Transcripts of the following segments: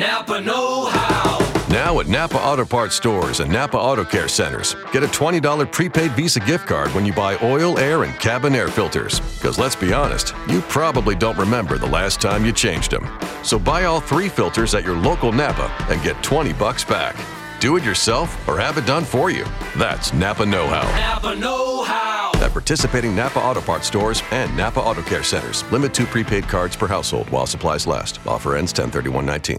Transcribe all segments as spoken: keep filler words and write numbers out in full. Napa know-how. Now at Napa Auto Parts stores and Napa Auto Care centers, get a twenty dollars prepaid Visa gift card when you buy oil, air, and cabin air filters. Because let's be honest, you probably don't remember the last time you changed them. So buy all three filters at your local Napa and get twenty bucks back. Do it yourself or have it done for you. That's Napa know-how. Napa know-how. At participating Napa Auto Parts stores and Napa Auto Care centers, limit two prepaid cards per household while supplies last. Offer ends ten thirty-one nineteen.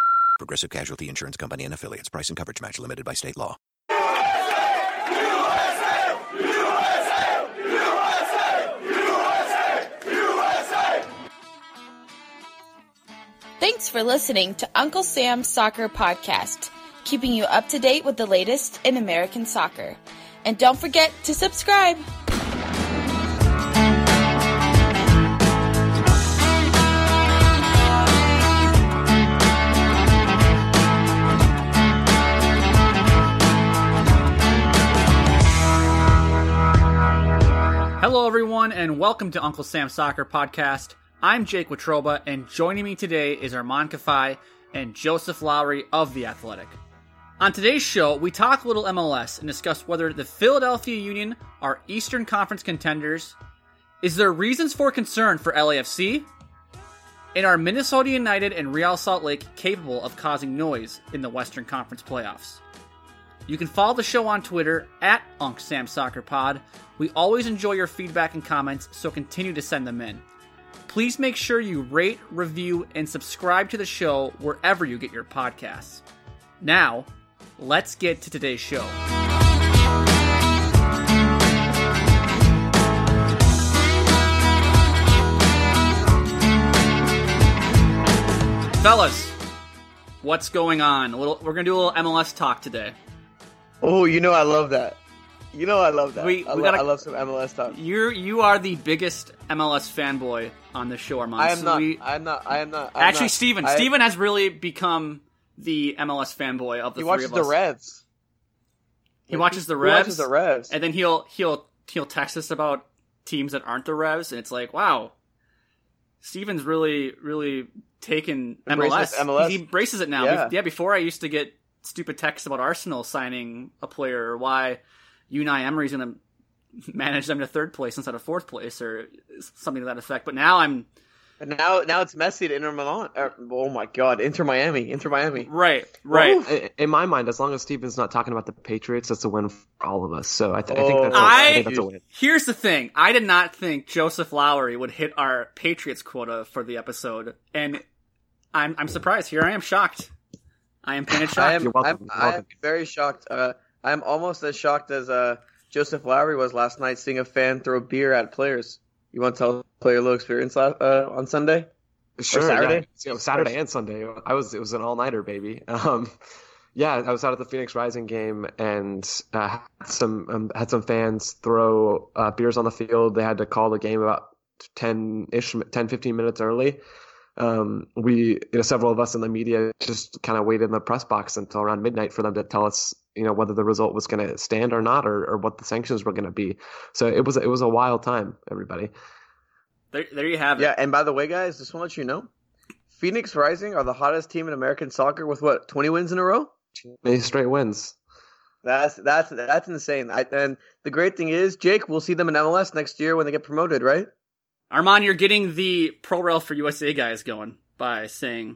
Progressive Casualty Insurance Company and Affiliates. Price and coverage match limited by state law. U S A! U S A! U S A! U S A! U S A! Thanks for listening to Uncle Sam's Soccer Podcast, keeping you up to date with the latest in American soccer. And don't forget to subscribe! Hello, everyone, and welcome to Uncle Sam's Soccer Podcast. I'm Jake Watroba, and joining me today is Arman Kafai and Joseph Lowery of The Athletic. On today's show, we talk a little M L S and discuss whether the Philadelphia Union are Eastern Conference contenders, is there reasons for concern for L A F C, and are Minnesota United and Real Salt Lake capable of causing noise in the Western Conference playoffs? You can follow the show on Twitter at UncSamSoccerPod. We always enjoy your feedback and comments, so continue to send them in. Please make sure you rate, review, and subscribe to the show wherever you get your podcasts. Now, let's get to today's show. Fellas, what's going on? A little, we're going to do a little M L S talk today. Oh, you know I love that. You know I love that. We, we I, lo- gotta, I love some M L S talk. You you are the biggest M L S fanboy on the show, Armand. I am so not. We, I am not. I am not. I'm actually, not, Steven. I, Steven has really become the M L S fanboy of the three of us. He watches the Revs. He watches the Revs. He watches the Revs. And then he'll he'll he'll text us about teams that aren't the Revs, and it's like, wow, Steven's really really taken M L S. M L S. He embraces it now. Yeah. Be- yeah. Before I used to get stupid texts about Arsenal signing a player, or why Unai Emery's going to manage them to third place instead of fourth place, or something to that effect. But now I'm, and now now it's Messi to Inter Milan. Oh my God, Inter Miami, Inter Miami. Right, right. Well, in my mind, as long as Steven's not talking about the Patriots, that's a win for all of us. So I, th- oh, I, think, that's a, I, I think that's a win. Here's the thing: I did not think Joseph Lowery would hit our Patriots quota for the episode, and I'm I'm surprised. Here I am, shocked. I am kind of shocked. I am, You're welcome. I'm, You're welcome. I am very shocked. Uh, I am almost as shocked as uh, Joseph Lowery was last night seeing a fan throw beer at players. You want to tell player a little experience uh, on Sunday? Sure. Or Saturday? Yeah. Saturday and Sunday. I was. It was an all-nighter, baby. Um, yeah, I was out at the Phoenix Rising game and uh, had some um, had some fans throw uh, beers on the field. They had to call the game about ten-ish, ten, fifteen minutes early. Um, we, you know, several of us in the media just kind of waited in the press box until around midnight for them to tell us, you know, whether the result was going to stand or not, or, or what the sanctions were going to be. So it was, it was a wild time, everybody. There, there you have it. Yeah. And by the way, guys, just want to let you know, Phoenix Rising are the hottest team in American soccer with what, twenty wins in a row? twenty straight wins. That's, that's, that's insane. I, and the great thing is, Jake, we'll see them in M L S next year when they get promoted, right? Armand, you're getting the ProRail for U S A guys going by saying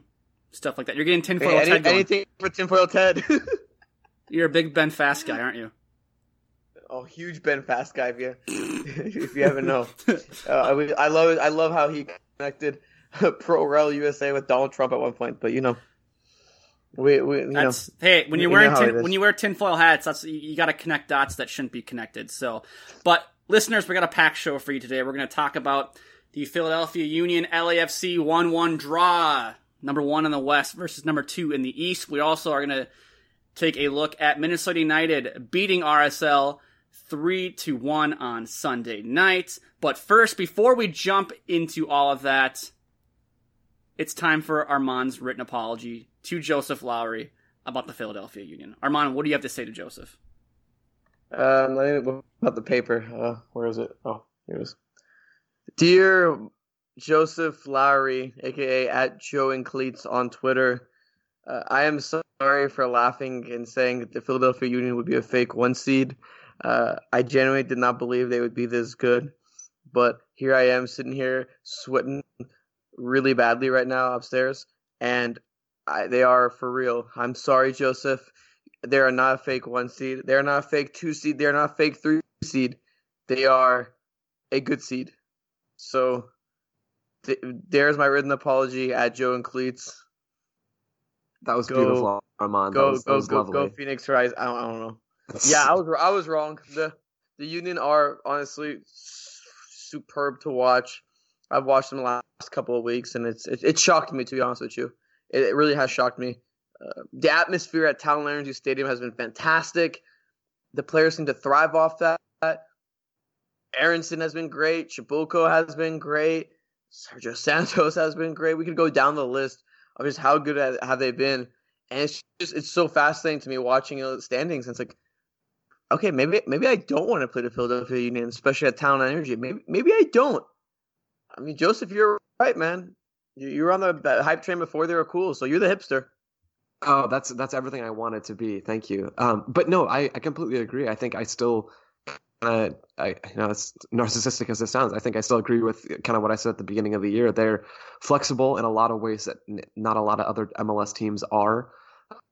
stuff like that. You're getting tinfoil hey, Ted any, going. Anything for tinfoil Ted. You're a big Ben Fast guy, aren't you? Oh, huge Ben Fast guy, if you, if you haven't known. Uh, I, I, love, I love how he connected ProRail U S A with Donald Trump at one point, but you know. We, we, you that's, know, hey, when you're you wearing tin, when you wear tinfoil hats, that's, you, you got to connect dots that shouldn't be connected. So, but listeners, we got a packed show for you today. We're going to talk about the Philadelphia Union L A F C one one draw, number one in the West versus number two in the East. We also are going to take a look at Minnesota United beating R S L three to one on Sunday night. But first, before we jump into all of that, it's time for Arman's written apology to Joseph Lowery about the Philadelphia Union. Arman, what do you have to say to Joseph? Um, about the paper. Uh, where is it? Oh, here it is. Dear Joseph Lowery, a k a at Joe and Cleats on Twitter, uh, I am sorry for laughing and saying that the Philadelphia Union would be a fake one seed. Uh, I genuinely did not believe they would be this good. But here I am sitting here sweating really badly right now upstairs. And I, they are for real. I'm sorry, Joseph. They are not a fake one seed. They are not a fake two seed. They are not a fake three seed. They are a good seed. So th- there's my written apology at Joe and Cleats. That was go, beautiful, Armand. Go, that was, go, that was go, lovely. Go, Phoenix Rise. I don't, I don't know. Yeah, I was I was wrong. The the Union are honestly superb to watch. I've watched them the last couple of weeks, and it's it, it shocked me, to be honest with you. It, it really has shocked me. Uh, the atmosphere at Town Energy Stadium has been fantastic. The players seem to thrive off that. Aaronson has been great. Przybyłko has been great. Sergio Santos has been great. We could go down the list of just how good have they been. And it's just it's so fascinating to me watching the standings. It's like, okay, maybe maybe I don't want to play the Philadelphia Union, especially at Town Energy. Maybe maybe I don't. I mean, Joseph, you're right, man. You, you were on the hype train before they were cool, so you're the hipster. Oh, that's that's everything I wanted to be. Thank you. Um, but no, I, I completely agree. I think I still, uh, I you know, as narcissistic as it sounds, I think I still agree with kind of what I said at the beginning of the year. They're flexible in a lot of ways that n- not a lot of other M L S teams are.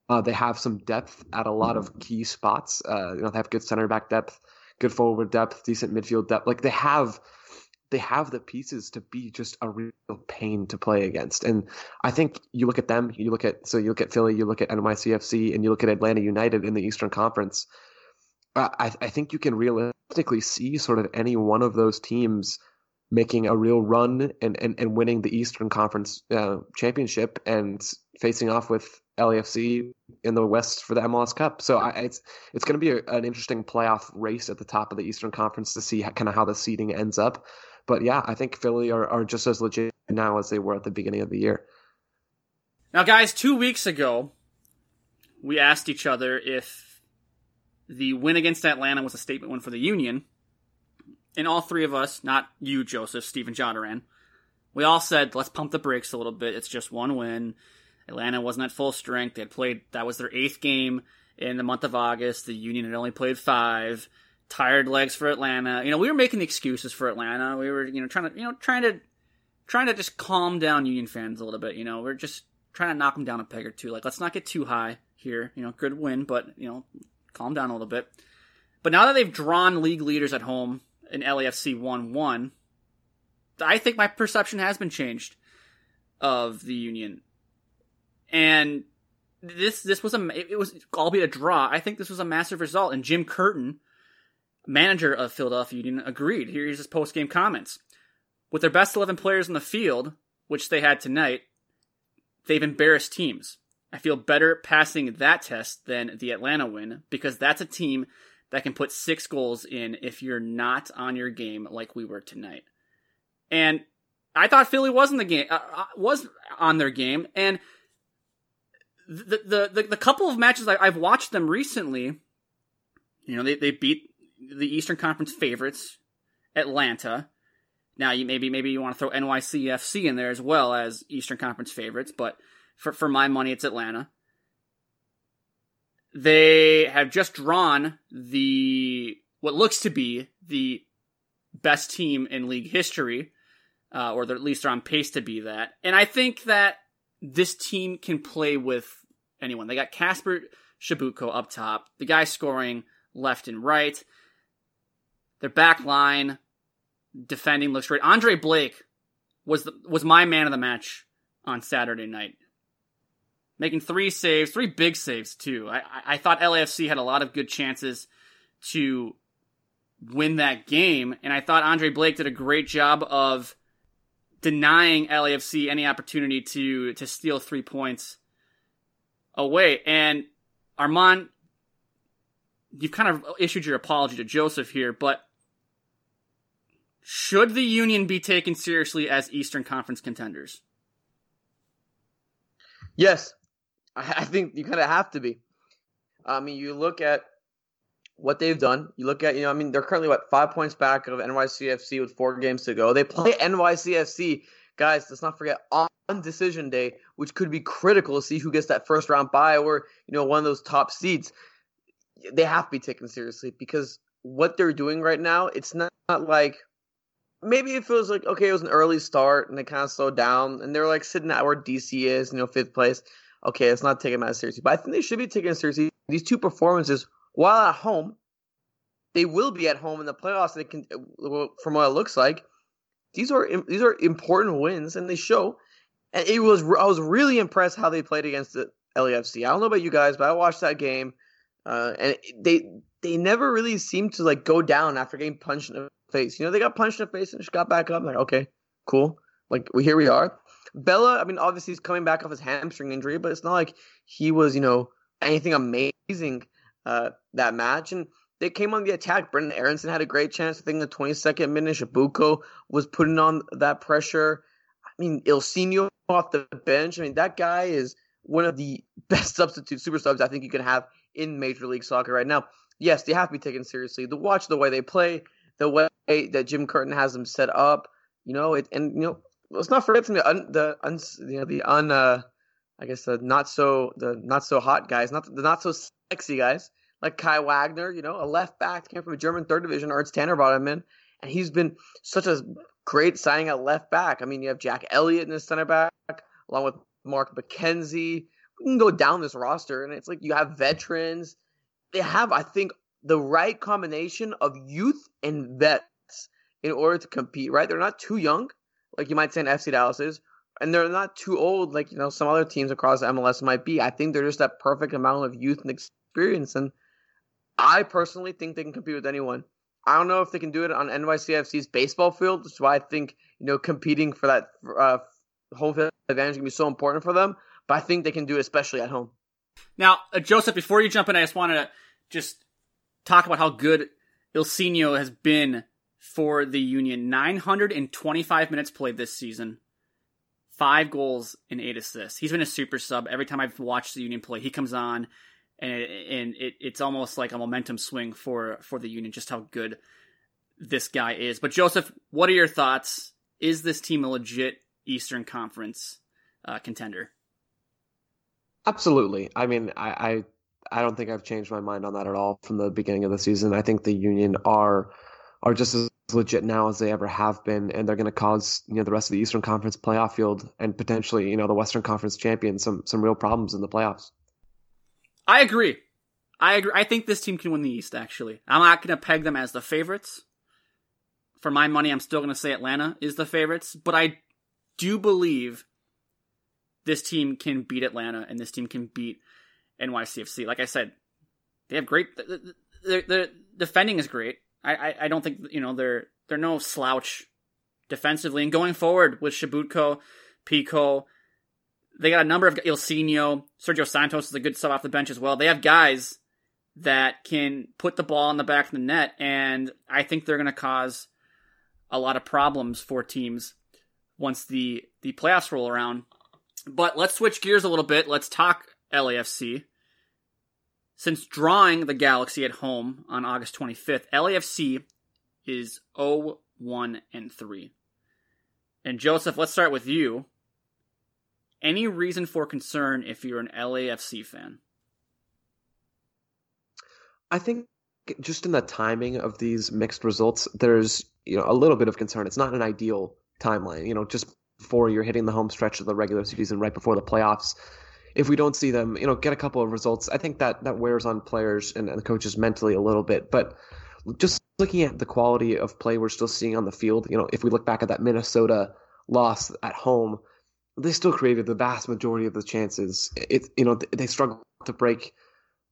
Uh, they have some depth at a lot of key spots. Uh, you know, they have good center back depth, good forward depth, decent midfield depth. Like they have, they have the pieces to be just a real pain to play against. And I think you look at them, you look at so you look at Philly, you look at N Y C F C, and you look at Atlanta United in the Eastern Conference. Uh, I, I think you can realistically see sort of any one of those teams making a real run and and, and winning the Eastern Conference uh, championship and facing off with L A F C in the West for the M L S Cup. So I, it's it's going to be a, an interesting playoff race at the top of the Eastern Conference to see kind of how the seeding ends up. But yeah, I think Philly are, are just as legit now as they were at the beginning of the year. Now, guys, two weeks ago, we asked each other if the win against Atlanta was a statement win for the Union. And all three of us, not you, Joseph, Steven, John Duran, we all said, let's pump the brakes a little bit. It's just one win. Atlanta wasn't at full strength. They had played, that was their eighth game in the month of August. The Union had only played five. Tired legs for Atlanta. You know, we were making excuses for Atlanta. We were, you know, trying to, you know, trying to, trying to just calm down Union fans a little bit. You know, we're just trying to knock them down a peg or two. Like, let's not get too high here. You know, good win, but, you know, calm down a little bit. But now that they've drawn league leaders at home in L A F C one one, I think my perception has been changed of the Union. And this this was a it was albeit a draw. I think this was a massive result. And Jim Curtin, manager of Philadelphia Union, agreed. Here's his post game comments: with their best eleven players on the field, which they had tonight, they've embarrassed teams. I feel better passing that test than the Atlanta win because that's a team that can put six goals in if you're not on your game like we were tonight. And I thought Philly was in the game, uh, was on their game, and. The, the, the couple of matches I've watched them recently, you know, they, they beat the Eastern Conference favorites, Atlanta. Now, you maybe maybe you want to throw N Y C F C in there as well as Eastern Conference favorites, but for, for my money, it's Atlanta. They have just drawn the what looks to be the best team in league history, uh, or at least they're on pace to be that. And I think that this team can play with anyone. They got Kacper Przybyłko up top, the guy scoring left and right. Their back line defending looks great. Andre Blake was the, was my man of the match on Saturday night, making three saves, three big saves too. I, I thought L A F C had a lot of good chances to win that game, and I thought Andre Blake did a great job of denying L A F C any opportunity to to steal three points away. And Arman, you've kind of issued your apology to Joseph here, but should the Union be taken seriously as Eastern Conference contenders? Yes, I think you kind of have to be. I mean, you look at what they've done. You look at, you know, I mean, they're currently, what, five points back of N Y C F C with four games to go. They play N Y C F C, guys, let's not forget, on decision day, which could be critical to see who gets that first round bye or, you know, one of those top seeds. They have to be taken seriously because what they're doing right now, it's not, not like, maybe it feels like, okay, it was an early start and they kind of slowed down and they're like sitting at where D C is, you know, fifth place. Okay, let's not take them as seriously. But I think they should be taken seriously. These two performances, while at home, they will be at home in the playoffs. They can, from what it looks like, these are these are important wins, and they show. And it was I was really impressed how they played against the L A F C. I don't know about you guys, but I watched that game, uh, and they they never really seemed to like go down after getting punched in the face. You know, they got punched in the face and just got back up. I'm like, okay, cool, like well, here we are. Bella, I mean, obviously he's coming back off his hamstring injury, but it's not like he was, you know, anything amazing uh, that match. And they came on the attack. Brenden Aaronson had a great chance. I think the twenty-second minute, Przybyłko was putting on that pressure. I mean, Ilsinho off the bench. I mean, that guy is one of the best substitute super subs I think you can have in Major League Soccer right now. Yes, they have to be taken seriously. The watch, the way they play, the way that Jim Curtin has them set up, you know, it, and, you know, let's not forget the un, the un, you know, the un uh, I guess the not so the not so hot guys, not the not so sexy guys like Kai Wagner. You know, a left back came from a German third division. Ernst Tanner brought him in, and he's been such a great signing at left back. I mean, you have Jack Elliott in the center back along with Mark McKenzie. We can go down this roster, and it's like you have veterans. They have, I think, the right combination of youth and vets in order to compete. Right? They're not too young, like you might say in F C Dallas is, and they're not too old like, you know, some other teams across M L S might be. I think they're just that perfect amount of youth and experience, and I personally think they can compete with anyone. I don't know if they can do it on N Y C F C's baseball field, which is why I think, you know, competing for that uh, home field advantage is going to be so important for them, but I think they can do it especially at home. Now, uh, Joseph, before you jump in, I just want to just talk about how good Ilsinho has been for the Union. nine hundred twenty-five minutes played this season. Five goals and eight assists. He's been a super sub. Every time I've watched the Union play, he comes on, and it, and it, it's almost like a momentum swing for, for the Union, just how good this guy is. But Joseph, what are your thoughts? Is this team a legit Eastern Conference uh, contender? Absolutely. I mean, I, I I don't think I've changed my mind on that at all from the beginning of the season. I think the Union are... are just as legit now as they ever have been, and they're going to cause, you know, the rest of the Eastern Conference playoff field and potentially, you know, the Western Conference champions some some real problems in the playoffs. I agree. I agree. I think this team can win the East, actually. I'm not going to peg them as the favorites. For my money, I'm still going to say Atlanta is the favorites, but I do believe this team can beat Atlanta and this team can beat N Y C F C. Like I said, they have great... The, the, the defending is great. I, I don't think, you know, they're they're no slouch defensively. And going forward with Przybyłko, Pico, they got a number of Ilsinho, Sergio Santos is a good sub off the bench as well. They have guys that can put the ball in the back of the net, and I think they're going to cause a lot of problems for teams once the, the playoffs roll around. But let's switch gears a little bit. Let's talk L A F C. Since drawing the Galaxy at home on August twenty-fifth, L A F C is oh one and three. And Joseph, let's start with you. Any reason for concern if you're an L A F C fan? I think just in the timing of these mixed results, there's, you know, a little bit of concern. It's not an ideal timeline, you know, just before you're hitting the home stretch of the regular season, right before the playoffs. If we don't see them, you know, get a couple of results, I think that, that wears on players and, and coaches mentally a little bit. But just looking at the quality of play we're still seeing on the field, you know, if we look back at that Minnesota loss at home, they still created the vast majority of the chances. It, you know, they struggled to break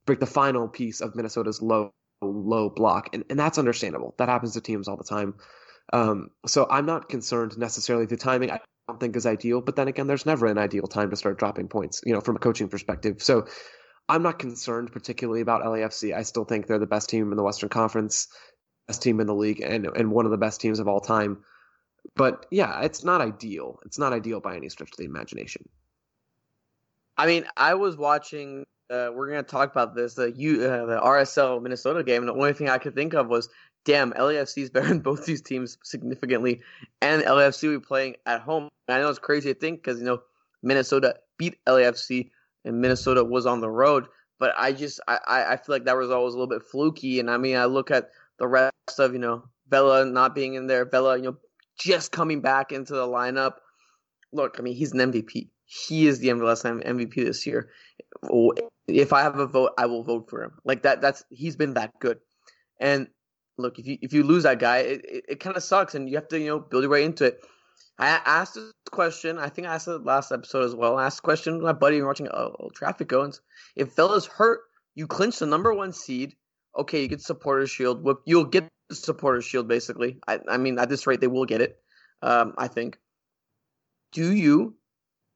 break the final piece of Minnesota's low low block, and and that's understandable. That happens to teams all the time. Um, so I'm not concerned necessarily the timing. I, I don't think is ideal, but then again, there's never an ideal time to start dropping points, you know, from a coaching perspective. So I'm not concerned particularly about L A F C. I still think they're the best team in the Western Conference, best team in the league, and and one of the best teams of all time. But yeah, it's not ideal. It's not ideal by any stretch of the imagination. I mean, I was watching. Uh, we're going to talk about this. The U, uh, the R S L Minnesota game. And the only thing I could think of was, damn, L A F C is better than both these teams significantly. And L A F C will be playing at home. And I know it's crazy to think because, you know, Minnesota beat L A F C and Minnesota was on the road. But I just I, I feel like that was always a little bit fluky. And I mean, I look at the rest of, you know, Vela not being in there. Vela, you know, just coming back into the lineup. Look, I mean, he's an M V P. He is the M L S M V P this year. If I have a vote, I will vote for him. Like that. That's he's been that good. And look, if you if you lose that guy, it, it, it kind of sucks, and you have to you know build your way into it. I asked this question. I think I asked it last episode as well. I asked the question to my buddy watching Old Trafford go, and if Vela's hurt, you clinch the number one seed. Okay, you get Supporters Shield. You'll get the Supporters Shield basically. I, I mean, at this rate, they will get it. Um, I think. Do you?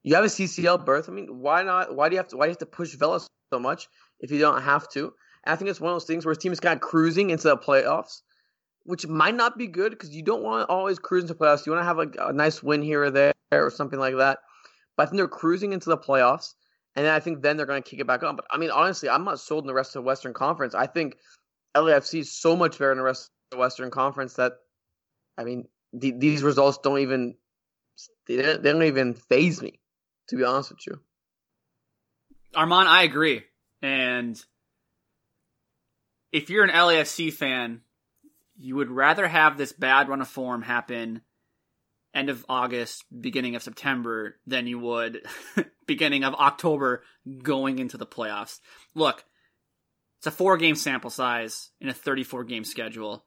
You have a C C L berth. I mean, why not? Why do you have to? Why do you have to push Vela so much if you don't have to? And I think it's one of those things where his team is kind of cruising into the playoffs, which might not be good because you don't want to always cruise into playoffs. You want to have a, a nice win here or there or something like that. But I think they're cruising into the playoffs, and then I think then they're going to kick it back on. But I mean, honestly, I'm not sold in the rest of the Western Conference. I think L A F C is so much better in the rest of the Western Conference that, I mean, the, these results don't even they don't, they don't even faze me. To be honest with you. Arman, I agree. And if you're an L A F C fan, you would rather have this bad run of form happen end of August, beginning of September, than you would beginning of October going into the playoffs. Look, it's a four-game sample size in a thirty-four game schedule.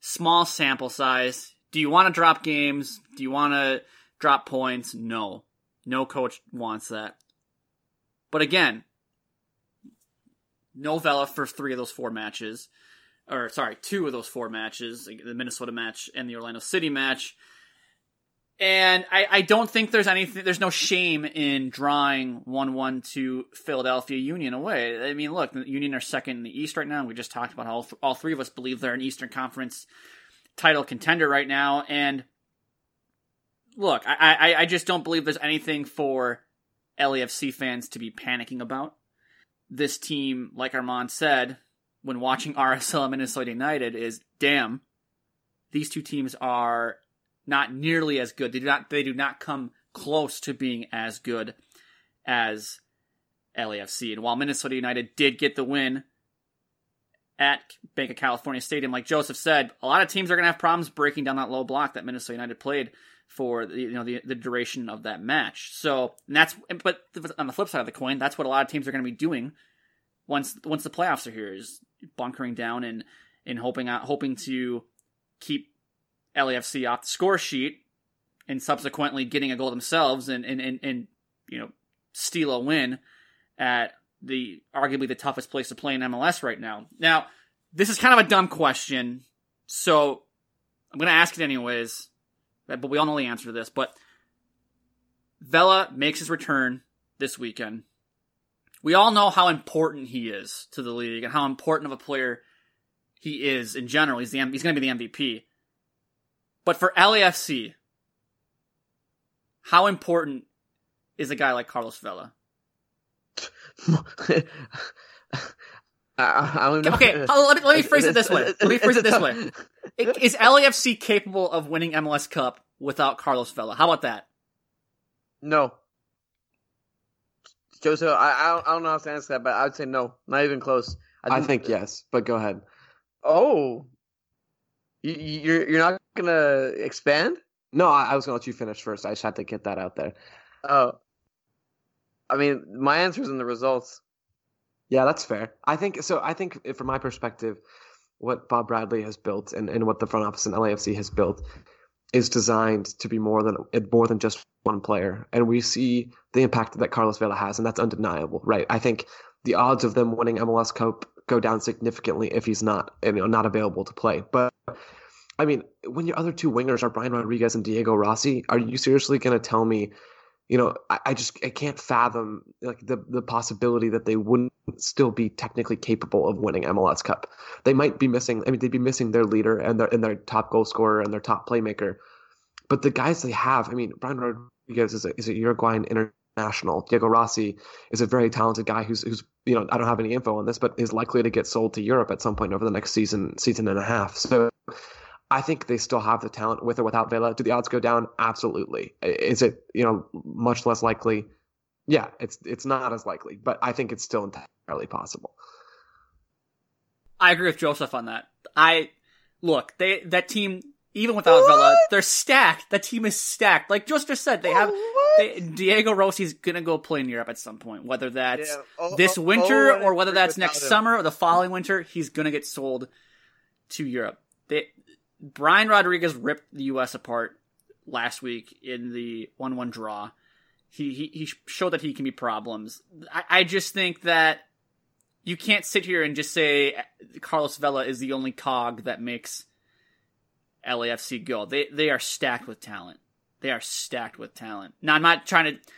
Small sample size. Do you want to drop games? Do you want to drop points? No. No coach wants that. But again, no Vela for three of those four matches. Or, sorry, two of those four matches. The Minnesota match and the Orlando City match. And I, I don't think there's anything... There's no shame in drawing one one to Philadelphia Union away. I mean, look, the Union are second in the East right now. We just talked about how all, th- all three of us believe they're an Eastern Conference title contender right now. And... Look, I, I I just don't believe there's anything for L A F C fans to be panicking about. This team, like Armand said, when watching R S L and Minnesota United, is damn. These two teams are not nearly as good. They do not they do not come close to being as good as L A F C. And while Minnesota United did get the win at Banc of California Stadium, like Joseph said, a lot of teams are going to have problems breaking down that low block that Minnesota United played for the, you know, the, the duration of that match. So, and that's, but on the flip side of the coin, that's what a lot of teams are going to be doing once once the playoffs are here, is bunkering down and and hoping out, hoping to keep L A F C off the score sheet and subsequently getting a goal themselves and and and, and you know steal a win at the arguably the toughest place to play in M L S right now. Now, this is kind of a dumb question, so I'm going to ask it anyways. But we all know the answer to this. But Vela makes his return this weekend. We all know how important he is to the league and how important of a player he is in general. He's the he's going to be the M V P. But for L A F C, how important is a guy like Carlos Vela? I, I don't know. Okay, let me, let me phrase it this way. Let me phrase it this way. Is L A F C capable of winning M L S Cup without Carlos Vela? How about that? No. Joseph, I, I don't know how to answer that, but I would say no. Not even close. I think, I think yes, but go ahead. Oh. You, you're, you're not going to expand? No, I, I was going to let you finish first. I just had to get that out there. Oh. I mean, my answer is in the results. Yeah, that's fair. I think so. I think from my perspective, what Bob Bradley has built and, and what the front office in L A F C has built is designed to be more than more than just one player. And we see the impact that Carlos Vela has, and that's undeniable, right? I think the odds of them winning M L S Cup go down significantly if he's not you know, not available to play. But, I mean, when your other two wingers are Brian Rodriguez and Diego Rossi, are you seriously going to tell me you know, I, I just I can't fathom like the the possibility that they wouldn't still be technically capable of winning M L S Cup. They might be missing. I mean, they'd be missing their leader and their and their top goal scorer and their top playmaker. But the guys they have, I mean, Brian Rodriguez is a is a Uruguayan international. Diego Rossi is a very talented guy who's who's you know I don't have any info on this, but is likely to get sold to Europe at some point over the next season season and a half. So. I think they still have the talent with or without Vela. Do the odds go down? Absolutely. Is it, you know, much less likely? Yeah, it's it's not as likely, but I think it's still entirely possible. I agree with Joseph on that. I look, they that team, even without what? Vela, they're stacked. That team is stacked. Like Joseph just said, they have they, Diego Rossi's going to go play in Europe at some point, whether that's yeah. oh, this oh, winter oh, or whether that's next him. summer or the following winter, he's going to get sold to Europe. They Brian Rodriguez ripped the U S apart last week in the one one draw. He he, he showed that he can be problems. I, I just think that you can't sit here and just say Carlos Vela is the only cog that makes L A F C go. They they are stacked with talent. They are stacked with talent. Now, I'm not trying to